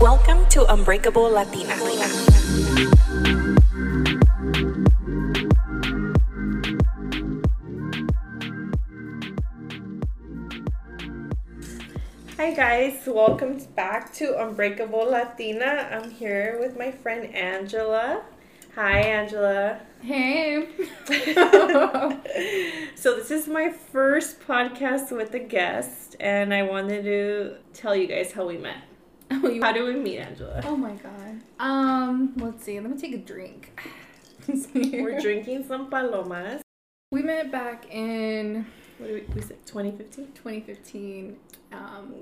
Welcome to Unbreakable Latina. Hi guys, welcome back to Unbreakable Latina. I'm here with my friend Angela. Hi Angela. Hey. So this is my first podcast with a guest, and I wanted to tell you guys how we met. How do we meet, Angela? Oh my god. Let's see. Let me take a drink. We're drinking some palomas. We met back in, what did we say, 2015? 2015.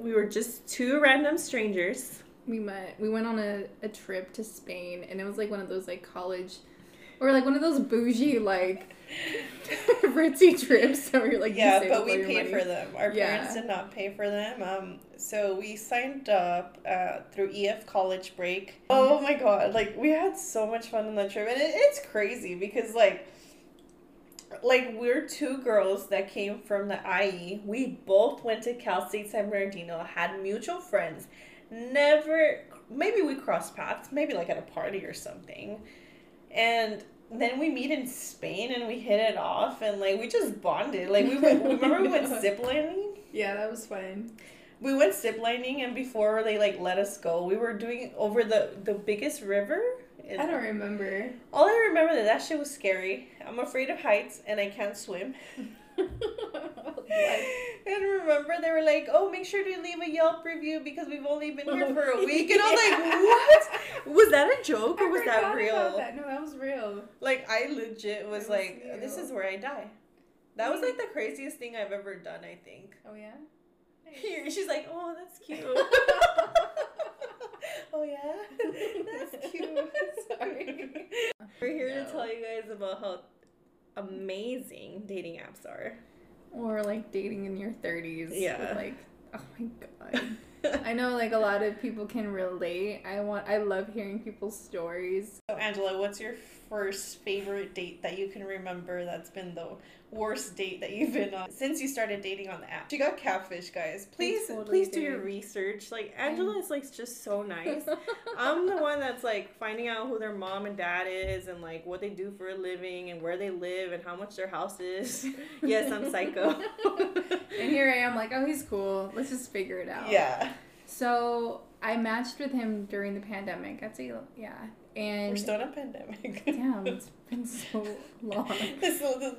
We were just two random strangers. We met. We went on a trip to Spain, and it was like one of those like college, or like one of those bougie like ritzy trips. So we were like, yeah, but we paid for them. Our parents did not pay for them. So we signed up through EF college break. Oh my god, like we had so much fun on that trip, and it's crazy because like we're two girls that came from the IE. We both went to Cal State San Bernardino, had mutual friends. Maybe we crossed paths, maybe like at a party or something, and then we meet in Spain and we hit it off, and like we just bonded. Like we went, remember we went ziplining? Yeah, that was fun. We went ziplining, and before they like let us go, we were doing over the biggest river. I don't remember. All I remember that shit was scary. I'm afraid of heights and I can't swim. And remember they were like, oh, make sure to leave a Yelp review because we've only been here for a week, and I was like, what? Was that a joke or was that real? No, that was real. Like I legit was like, real. This is where I die. That was like the craziest thing I've ever done, I think. Oh yeah? Here, she's like, oh, that's cute. Oh yeah? That's cute. Sorry. We're here to tell you guys about how amazing dating apps are. Or like dating in your 30s. Yeah. Like, oh my god. I know like a lot of people can relate. I love hearing people's stories. So Angela, what's your first favorite date that you can remember that's been the worst date that you've been on since you started dating on the app? She got catfished, guys. Please do your research. Like Angela is like just so nice. I'm the one that's like finding out who their mom and dad is and like what they do for a living and where they live and how much their house is. Yes, I'm psycho. And here I am like, oh, he's cool. Let's just figure it out. Yeah. So I matched with him during the pandemic. I'd say, yeah. And we're still in a pandemic. Damn, it's been so long.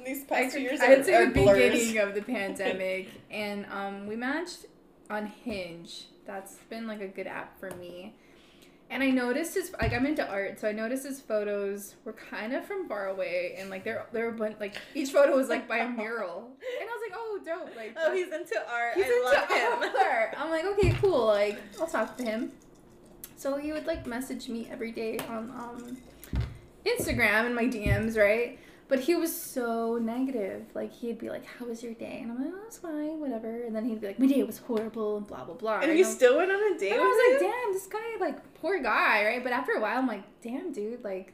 These past 2 years I'd say the beginning of the pandemic. And we matched on Hinge. That's been like a good app for me. And I noticed his, like I'm into art, so I noticed his photos were kind of from far away, and like there were a bunch, like each photo was like by a mural, and I was like, oh dope, like oh he's into art, I love him. I'm like okay cool, like I'll talk to him. So he would like message me every day on Instagram in my DMs, right? But he was so negative. Like, he'd be like, how was your day? And I'm like, oh, it's fine, whatever. And then he'd be like, my day was horrible, and blah, blah, blah. And you still went on a date with him? I was like, damn, this guy, like, poor guy, right? But after a while, I'm like, damn, dude, like,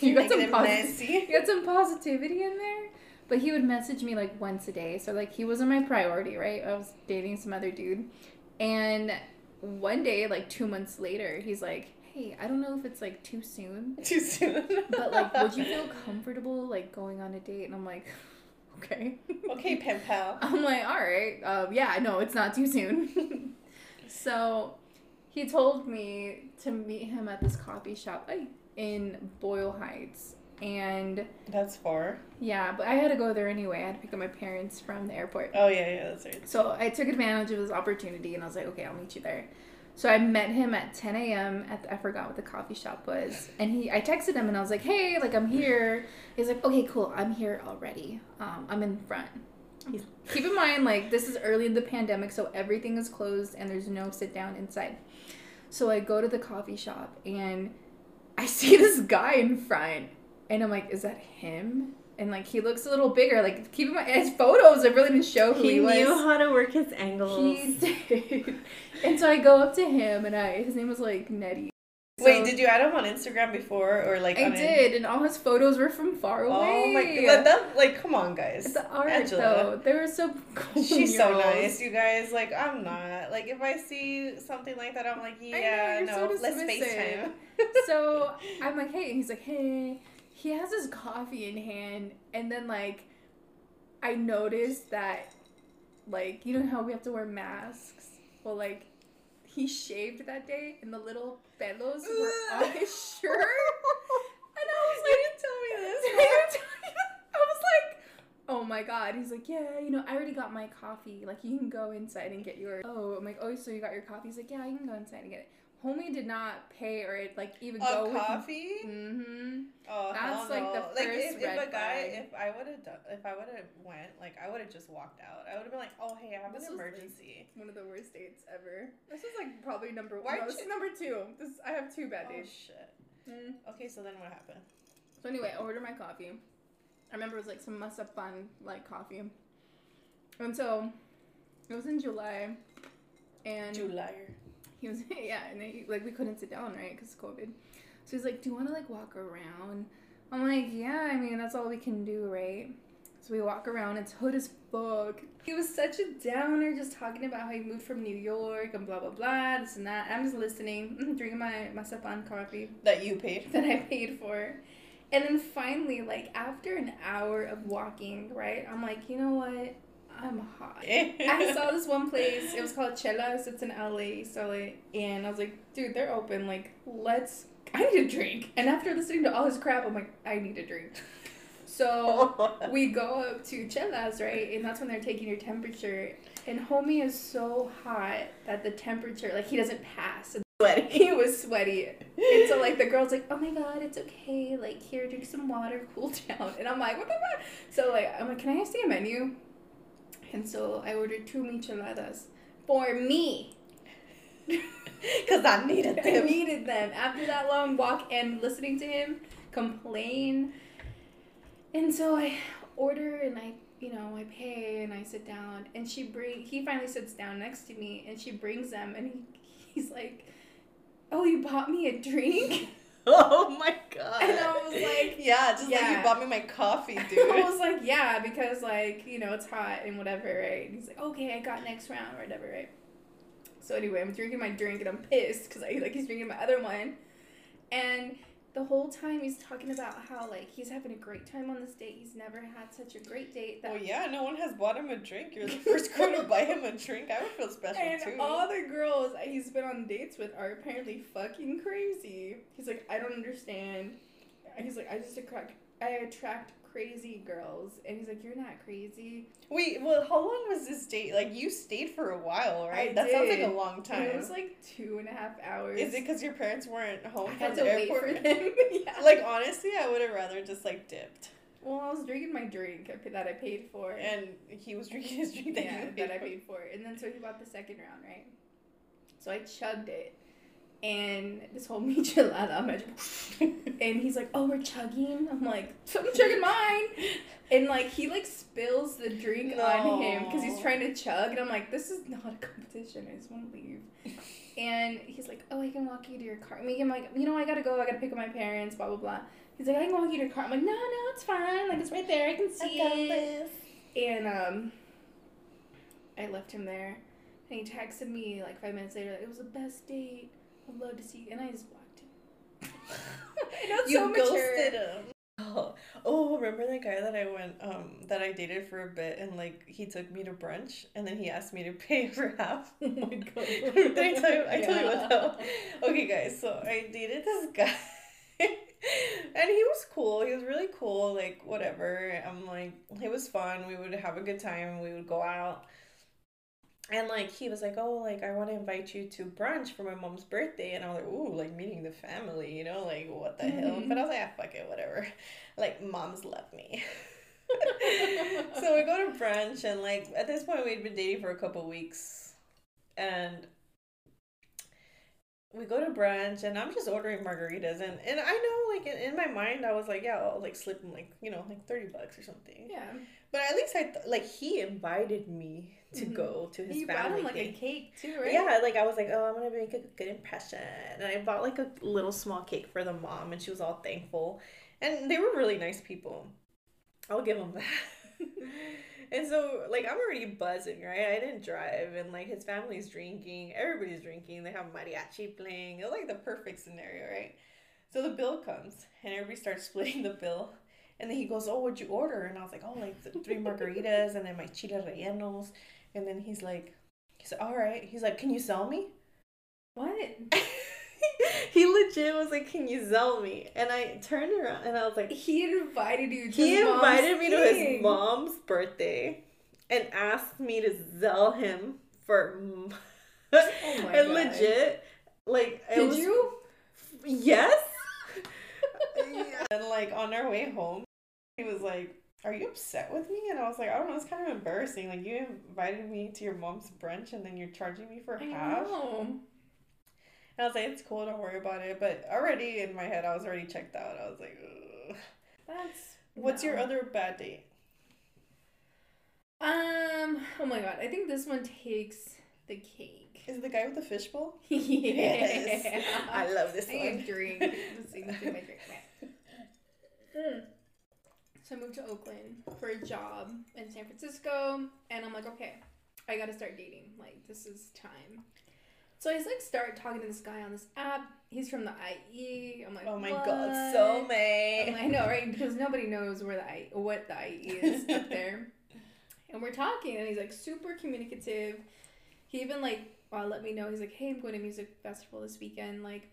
you got some positivity in there? But he would message me, like, once a day. So, like, he wasn't my priority, right? I was dating some other dude. And one day, like, 2 months later, he's like, hey, I don't know if it's, like, too soon, but, like, would you feel comfortable, like, going on a date? And I'm like, okay. Okay, pen pal. I'm like, all right. Yeah, no, it's not too soon. So he told me to meet him at this coffee shop in Boyle Heights. And that's far. Yeah, but I had to go there anyway. I had to pick up my parents from the airport. Oh, yeah, that's right. So I took advantage of this opportunity, and I was like, okay, I'll meet you there. So I met him at 10 a.m. I forgot what the coffee shop was. And I texted him and I was like, hey, like I'm here. He's like, okay, cool. I'm here already. I'm in front. Keep in mind, like this is early in the pandemic. So everything is closed and there's no sit down inside. So I go to the coffee shop and I see this guy in front and I'm like, is that him? And, like, he looks a little bigger. Like, keep in mind, his photos, it really didn't show who he was. He knew how to work his angles. He did. And so I go up to him, and his name was, like, Nettie. So, wait, did you add him on Instagram before, or like? I did, and all his photos were from far away. Oh my god! That, like, come on, guys. It's the art, Angela, though. They were so cool. She's so nice, you guys. Like, I'm not. Like, if I see something like that, I'm like, yeah, so let's FaceTime. So I'm like, hey, and he's like, hey. He has his coffee in hand, and then like, I noticed that, like, you know how we have to wear masks. Well, like. He shaved that day, and the little pelos were on his shirt. And I was like, you didn't tell me this. I was like, oh my god. He's like, yeah, you know, I already got my coffee. Like, you can go inside and get yours. Oh, I'm like, oh, so you got your coffee? He's like, yeah, you can go inside and get it. Homie did not pay or like even go with coffee. Mm-hmm. Oh, that's like the first red flag. If I would have went, like, I would have just walked out. I would have been like, oh hey, I have an emergency. One of the worst dates ever. This is like probably number one. No, this is number two. I have two bad dates. Oh shit. Mm. Okay, so then what happened? So anyway, I ordered my coffee. I remember it was like some masapan like coffee, and so it was in July, and He was, yeah, and they, like, we couldn't sit down, right, because of COVID. So he's like, do you want to, like, walk around? I'm like, yeah, I mean, that's all we can do, right? So we walk around. It's hood as fuck. He was such a downer, just talking about how he moved from New York and blah, blah, blah, this and that. I'm just listening, drinking my masapan coffee. That you paid. That I paid for. And then finally, like, after an hour of walking, right, I'm like, you know what? I'm hot. I saw this one place. It was called Chelas. It's in LA. So, like, and I was like, dude, they're open. Like, let's... I need a drink. And after listening to all his crap, I'm like, I need a drink. So, we go up to Chelas, right? And that's when they're taking your temperature. And homie is so hot that the temperature... Like, he doesn't pass. He was sweaty. And so, like, the girl's like, oh my god, it's okay. Like, here, drink some water. Cool down. And I'm like, what the fuck? So, like, I'm like, can I see a menu? And so I ordered 2 micheladas for me. Because I needed them. After that long walk and listening to him complain. And so I order and I pay and I sit down. And he finally sits down next to me and she brings them. And he's like, oh, you bought me a drink? Oh my god. And I was like, yeah, you bought me my coffee, dude. I was like, yeah, because, like, you know, it's hot and whatever, right? And he's like, okay, I got next round or whatever, right? So anyway, I'm drinking my drink and I'm pissed because he's drinking my other one. And the whole time he's talking about how, like, he's having a great time on this date. He's never had such a great date. Well, yeah, no one has bought him a drink. You're the first girl to buy him a drink. I would feel special, too. And all the girls he's been on dates with are apparently fucking crazy. He's like, I don't understand. He's like, I attract crazy girls. And he's like, you're not crazy. Wait, well, how long was this date? Like, you stayed for a while, right? That sounds like a long time. It was like 2.5 hours. Is it because your parents weren't home from the airport? I had to wait for them. Yeah. Like, honestly, I would have rather just, like, dipped. Well, I was drinking my drink that I paid for. And he was drinking his drink that I paid for. And then so he bought the second round, right? So I chugged it. And this whole michelada, and he's like, oh, we're chugging? I'm like, I'm chugging mine. And, like, he, like, spills the drink on him because he's trying to chug. And I'm like, this is not a competition. I just want to leave. And he's like, oh, I can walk you to your car. I mean, I'm like, you know, I got to go. I got to pick up my parents, blah, blah, blah. He's like, I can walk you to your car. I'm like, no, it's fine. Like, it's right there. I can see it. And I left him there. And he texted me, like, 5 minutes later, like, it was the best date. I'd love to see you. And I just blocked him. You ghosted him. Oh, remember that guy that I went, that I dated for a bit, and, like, he took me to brunch, and then he asked me to pay for half. Oh my god. Did I tell you? Yeah. I told you what though. Okay, guys, so I dated this guy. And he was cool. He was really cool. Like, whatever. I'm like, it was fun. We would have a good time. We would go out. And, like, he was like, oh, like, I want to invite you to brunch for my mom's birthday. And I was like, ooh, like, meeting the family, you know, like, what the hell? But I was like, ah, fuck it, whatever. Like, moms love me. So we go to brunch, and, like, at this point, we'd been dating for a couple weeks. And we go to brunch and I'm just ordering margaritas and I know like in my mind I was like, yeah, I'll like slip him like, you know, like $30 or something. Yeah. But at least I he invited me to mm-hmm. go to his family. You brought him like a cake too, right? Yeah, like I was like, oh, I'm gonna make a good impression, and I bought like a little small cake for the mom, and she was all thankful, and they were really nice people. I'll give them that. And so, like, I'm already buzzing, right? I didn't drive, and, like, his family's drinking. Everybody's drinking. They have mariachi playing. It's, like, the perfect scenario, right? So the bill comes, and everybody starts splitting the bill. And then he goes, oh, what'd you order? And I was like, oh, like, 3 margaritas and then my chile rellenos. And then he's like, all right. He's like, can you sell me? What? He legit was like, can you sell me? And I turned around and I was like, he invited me to his mom's birthday and asked me to sell him for and God. Legit, like, it did was, you? Yes. And like on our way home, he was like, are you upset with me? And I was like, I don't know, it's kind of embarrassing. Like, you invited me to your mom's brunch and then you're charging me for half. And I was like, it's cool, don't worry about it. But already in my head, I was already checked out. I was like, ugh. What's your other bad date? Oh my God, I think this one takes the cake. Is it the guy with the fishbowl? Yes. I love this one. I am drink. So I moved to Oakland for a job in San Francisco. And I'm like, okay, I got to start dating. Like, this is time. So I just, like, start talking to this guy on this app. He's from the IE. I'm like, oh my what? God, so mate. I know, right? Because nobody knows what the IE is up there. And we're talking, and he's, like, super communicative. He even, like, let me know. He's like, hey, I'm going to music festival this weekend. Like,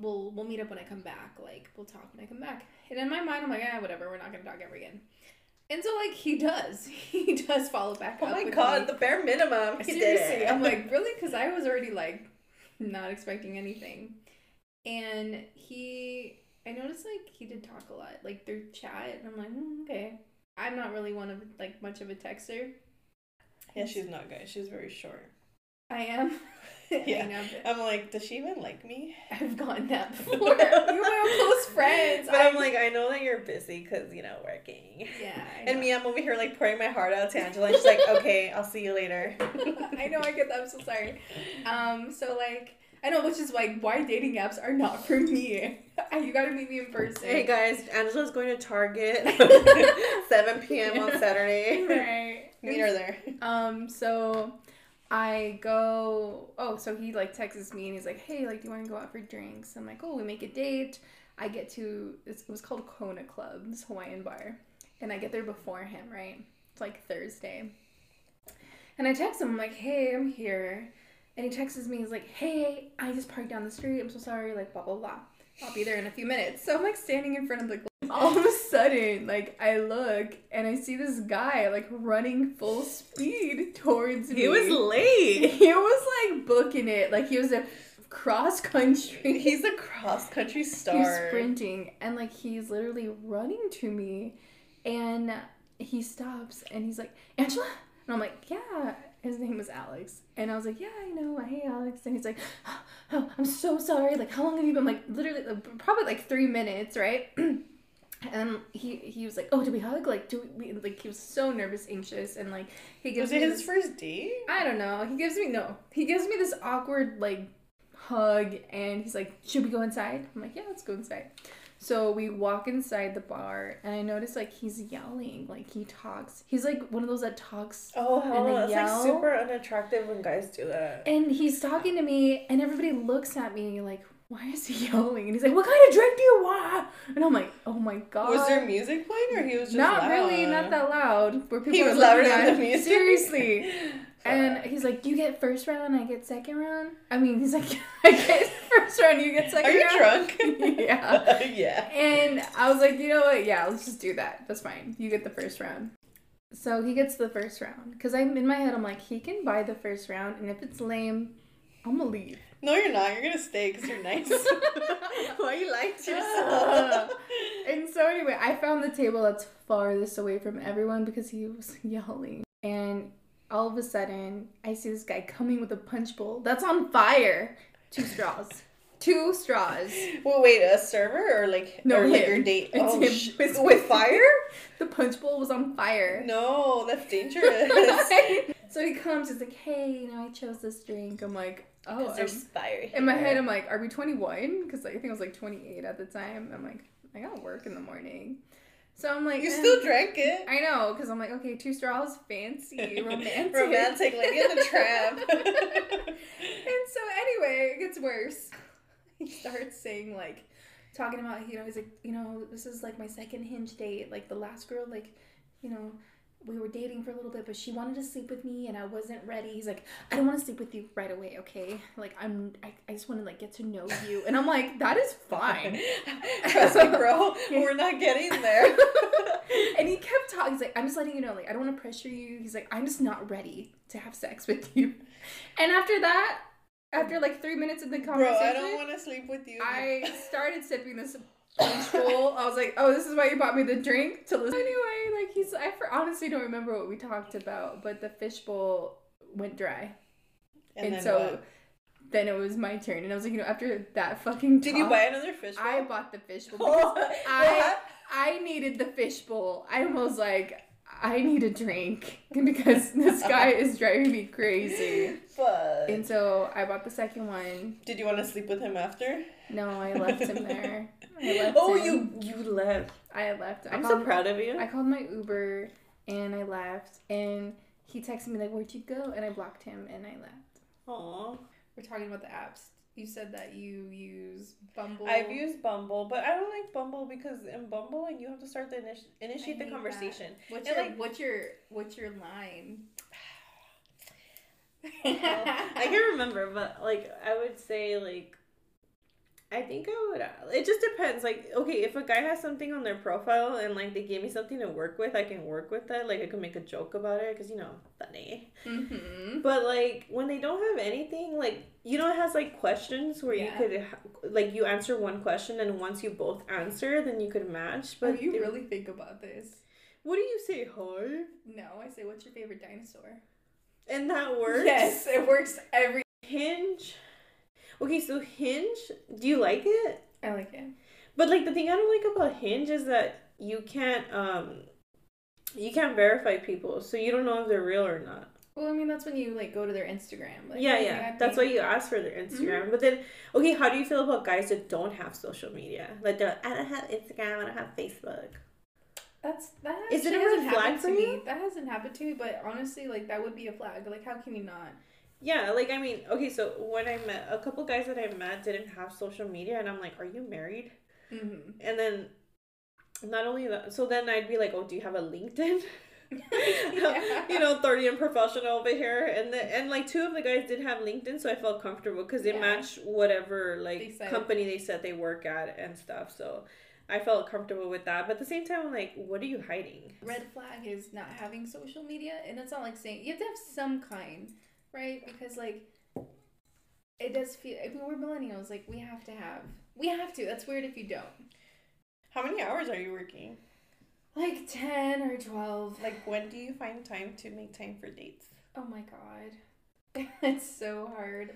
we'll meet up when I come back. Like, we'll talk when I come back. And in my mind, I'm like, whatever. We're not going to talk ever again. And so, like, he does follow back up. Oh my God, the bare minimum. Seriously, I'm like, really? Because I was already, like, not expecting anything. And I noticed, like, he did talk a lot, like, through chat. And I'm like, okay. I'm not really one of, like, much of a texter. Yeah, she's not good. She's very short. I am. Yeah, I'm like, does she even like me? I've gotten that before. You were close friends. But I'm like, I know that you're busy because, you know, working. Yeah, and me, I'm over here, like, pouring my heart out to Angela. And she's like, okay, I'll see you later. I know, I get that. I'm so sorry. So, like, I know, which is, like, why dating apps are not for me. You gotta meet me in person. Hey, guys, Angela's going to Target 7 p.m. on Saturday. Right. Meet her there. So... I go, so he, like, texts me, and he's like, hey, like, do you want to go out for drinks? I'm like, oh, we make a date. I get to, it was called Kona Club, this Hawaiian bar, and I get there before him, right? It's, like, Thursday. And I text him, I'm like, hey, I'm here. And he texts me, he's like, hey, I just parked down the street, I'm so sorry, like, blah, blah, blah. I'll be there in a few minutes. So I'm, like, standing in front of the glass. All of a sudden, like, I look, and I see this guy, like, running full speed towards me. He was late. He was, like, booking it. Like, he was a cross-country. He's a cross-country star. He's sprinting, and, like, he's literally running to me, and he stops, and he's like, Angela? And I'm like, yeah. His name was Alex. And I was like, yeah, I know. Hey, Alex. And he's like, oh, I'm so sorry. Like, how long have you been? Like, literally, probably, like, 3 minutes, right? And he was like, oh, do we hug? Like, he was so nervous, anxious, and, like, he gives me his first date? I don't know. He gives me this awkward, like, hug, and he's like, should we go inside? I'm like, yeah, let's go inside. So we walk inside the bar, and I notice, like, he's yelling. Like, he talks. He's, like, one of those that talks. Oh, hell, that's, like, super unattractive when guys do that. And he's talking to me, and everybody looks at me, like, why is he yelling? And he's like, what kind of drink do you want? And I'm like, oh my God. Was there music playing, or he was just loud? Not really, not that loud. Where people he was louder than the music? Seriously. And he's like, you get first round, I get second round. I mean, he's like, I get first round, you get second round. Are you drunk? Yeah. Yeah. And I was like, you know what? Yeah, let's just do that. That's fine. You get the first round. So he gets the first round. Because I'm in my head, I'm like, he can buy the first round, and if it's lame, I'm going to leave. No, you're not. You're going to stay because you're nice. Why you liked yourself? And so anyway, I found the table that's farthest away from everyone because he was yelling. And all of a sudden, I see this guy coming with a punch bowl that's on fire. Two straws. Well, wait, a server or like, no, or like your date? It's oh, him. With fire? The punch bowl was on fire. No, that's dangerous. So he comes, he's like, hey, I chose this drink. I'm like, oh. There's fire here. In my head, I'm like, are we 21? Because I think I was like 28 at the time. I'm like, I got work in the morning. So I'm like... You still drank it. I know, because I'm like, okay, two straws, fancy, romantic. Romantic, like in the trap. And so anyway, it gets worse. He starts saying, like, talking about, he's like, this is, like, my second Hinge date. Like, the last girl, like, we were dating for a little bit, but she wanted to sleep with me, and I wasn't ready. He's like, I don't want to sleep with you right away, okay? Like, I just want to, like, get to know you. And I'm like, that is fine. I was like, bro, we're not getting there. And he kept talking. He's like, I'm just letting you know, like, I don't want to pressure you. He's like, I'm just not ready to have sex with you. And after that, after, like, 3 minutes of the conversation... Bro, I don't want to sleep with you. I started sipping this... School. I was like, oh, this is why you bought me the drink to listen. Anyway, like honestly don't remember what we talked about, but the fishbowl went dry, and then it was my turn, and I was like, after that fucking talk, did you buy another fishbowl? I bought the fishbowl because I needed the fishbowl. I was like, I need a drink because this guy is driving me crazy. But... And so I bought the second one. Did you want to sleep with him after? No, I left him there. I left him. You left. I left. I'm so proud of you. I called my Uber and I left. And he texted me like, where'd you go? And I blocked him and I left. Aww. We're talking about the apps. You said that you use Bumble. I've used Bumble, but I don't like Bumble because in Bumble, you have to start to initiate the conversation. What's your line? I can't remember, but I would say I think I would. It just depends. Okay, if a guy has something on their profile and they gave me something to work with, I can work with that. I can make a joke about it because funny. Mm-hmm. But when they don't have anything, it has questions where you could you answer one question and once you both answer, then you could match. But you really think about this. What do you say, hi? No, I say, what's your favorite dinosaur? And that works. Yes, it works every Hinge. Okay, so Hinge, do you like it? I like it. But, the thing I don't like about Hinge is that you can't verify people, so you don't know if they're real or not. Well, that's when you, go to their Instagram. That's why you ask for their Instagram. Mm-hmm. But then, okay, how do you feel about guys that don't have social media? They're like, I don't have Instagram, I don't have Facebook. Is it a red flag for me? That hasn't happened to me, but honestly, that would be a flag. How can you not... Yeah, okay, so when I met, a couple guys that I met didn't have social media, and I'm like, are you married? Mm-hmm. And then, not only that, so then I'd be like, oh, do you have a LinkedIn? Yeah. 30 and professional over here. And two of the guys did have LinkedIn, so I felt comfortable, because they match whatever, company they said they work at and stuff, so... I felt comfortable with that, but at the same time, I'm like, what are you hiding? Red flag is not having social media, and it's not saying, you have to have some kind... Right, because it does feel. We're millennials. We have to. That's weird if you don't. How many hours are you working? 10 or 12. When do you find time to make time for dates? Oh my god, it's so hard.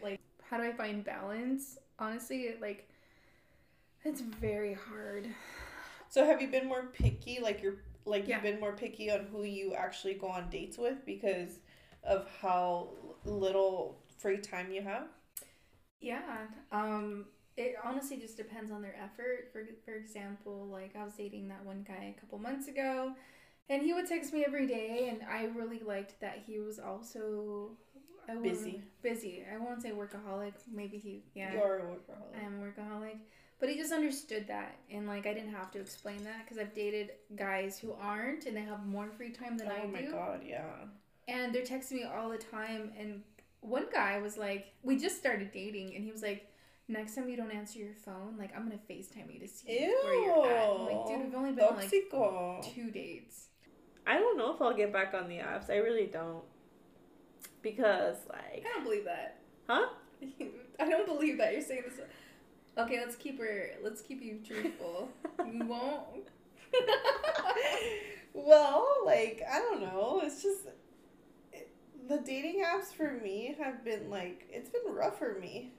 How do I find balance? Honestly, it's very hard. So have you been more picky? You've been more picky on who you actually go on dates with because of how little free time you have? Yeah. It honestly just depends on their effort. For example, I was dating that one guy a couple months ago, and he would text me every day, and I really liked that he was also... Busy. I won't say workaholic. Maybe You're a workaholic. I am a workaholic. But he just understood that, and I didn't have to explain that, because I've dated guys who aren't, and they have more free time than I do. Oh my god, yeah. And they're texting me all the time, and one guy was we just started dating, and he was next time you don't answer your phone, I'm going to FaceTime you to see where you're at. I'm dude, we've only been on, two dates. I don't know if I'll get back on the apps. I really don't. Because, I don't believe that. Huh? I don't believe that you're saying this. Okay, let's keep you truthful. You won't. Well, I don't know. It's just... The dating apps for me have been, it's been rough for me.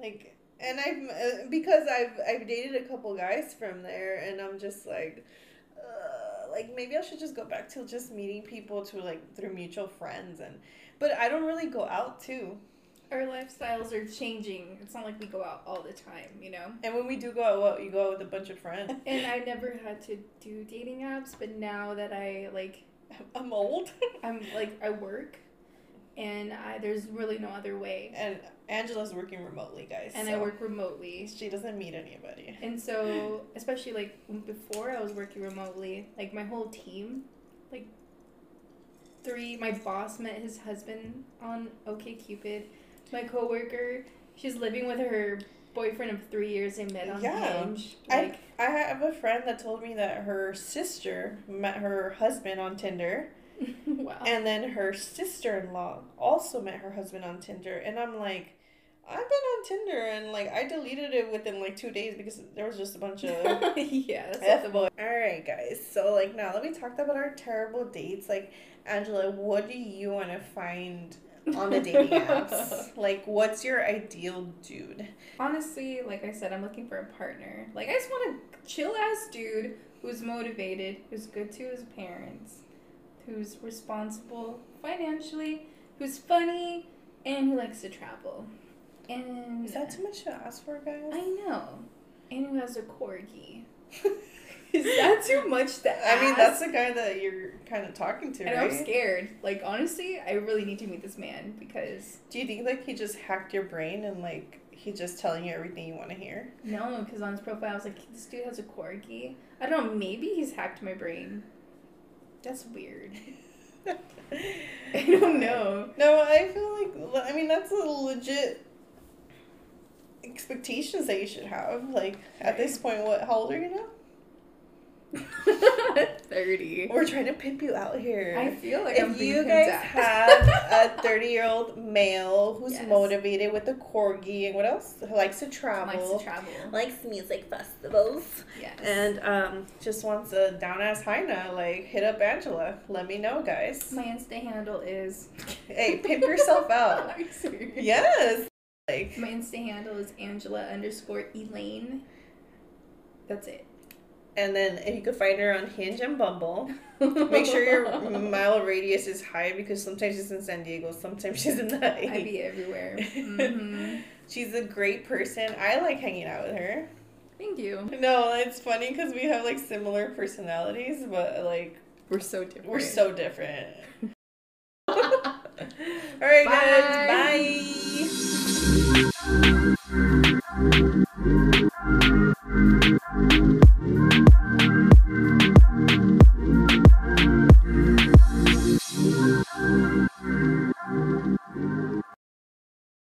Like, and I've, because I've dated a couple guys from there, and I'm just like maybe I should just go back to just meeting people to like through mutual friends, and but I don't really go out too. Our lifestyles are changing. It's not like we go out all the time, you know? And when we do go out, well, you go out with a bunch of friends. And I never had to do dating apps, but now that I, like... I'm old. I'm, like, I work, and there's really no other way. And Angela's working remotely, guys. And so I work remotely. She doesn't meet anybody. And so, especially, like, before I was working remotely, like, my whole team, like, my boss met his husband on OK Cupid. My coworker, she's living with her boyfriend of 3 years. They met on Hinge. Like, I have a friend that told me that her sister met her husband on Tinder. Wow. And then her sister-in-law also met her husband on Tinder. And I'm like, I've been on Tinder, and like I deleted it within like 2 days because there was just a bunch of All right, guys. So like now that we talked about our terrible dates, like Angela, what do you want to find on the dating apps? Like, what's your ideal dude? Honestly, like I said, I'm looking for a partner. Like, I just want a chill-ass dude who's motivated, who's good to his parents, who's responsible financially, who's funny, and who likes to travel. And is that too much to ask for, guys? I know. And who has a corgi. Is that too much to ask? I mean, that's the guy that you're kind of talking to, and right? I'm scared. Like, honestly, I really need to meet this man because... Do you think, like, he just hacked your brain and, like, he's just telling you everything you want to hear? No, because on his profile, I was like, this dude has a corgi. I don't know, maybe he's hacked my brain. That's weird. I don't know. No, I feel like... I mean, that's a legit... expectations that you should have, like, at this point, how old are you now? 30. We're trying to pimp you out here. I feel like if I'm you guys have a 30-year-old male who's motivated with a corgi and what else, who likes to travel, likes music festivals, and just wants a down-ass hyena, like, hit up Angela. Let me know, guys. My Insta handle is. Hey, pimp yourself out. Are you serious? Yes. Like, my Insta handle is Angela_Elaine. That's it. And then if you could find her on Hinge and Bumble. Make sure your mile radius is high because sometimes she's in San Diego, sometimes she's in the I be everywhere. Mm-hmm. She's a great person. I like hanging out with her. Thank you. No, it's funny because we have like similar personalities, but like we're so different. All right, guys. Bye.